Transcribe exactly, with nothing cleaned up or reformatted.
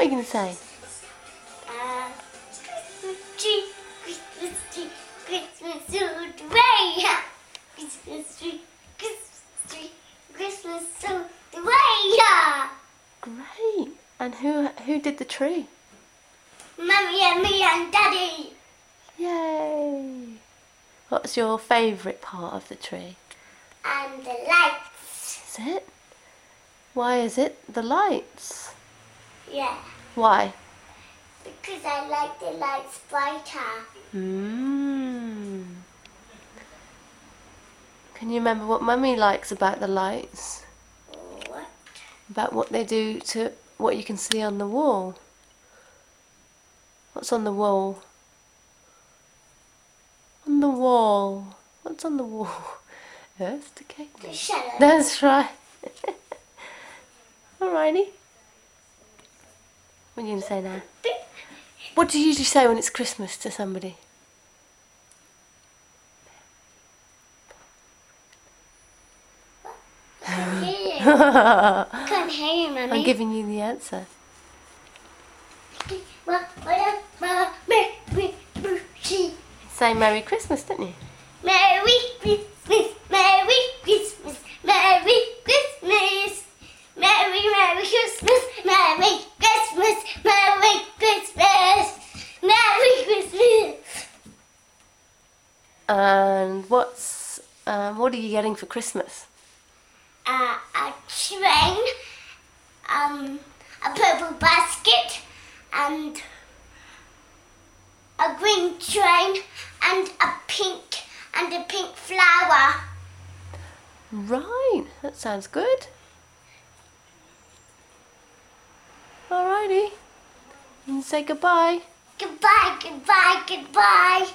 What are you going to say? Uh, Christmas tree, Christmas tree, Christmas so way. Christmas tree, Christmas tree, Christmas so way. Great. And who who did the tree? Mummy and me and Daddy. Yay. What's your favourite part of the tree? And the lights. Is it? Why is it the lights? Yeah. Why? Because I like the lights brighter. Mm. Can you remember what Mummy likes about the lights? What? About what they do to what you can see on the wall. What's on the wall? On the wall. What's on the wall? Yes, the cake. The shadow. That's right. Alrighty. What are you going to say now? What do you usually say when it's Christmas to somebody? Can't hear you. Can't hear you, Mummy. I'm giving you the answer. Say Merry Christmas, don't you? Merry Christmas, Merry Christmas, Merry Christmas. Merry, Merry Christmas, Merry Christmas, Merry Christmas, Merry Christmas. And what's, um, what are you getting for Christmas? Uh, a train, um, a purple basket, and a green train, and a pink, and a pink flower. Right, that sounds good. Alrighty, and say goodbye. Goodbye, goodbye, goodbye.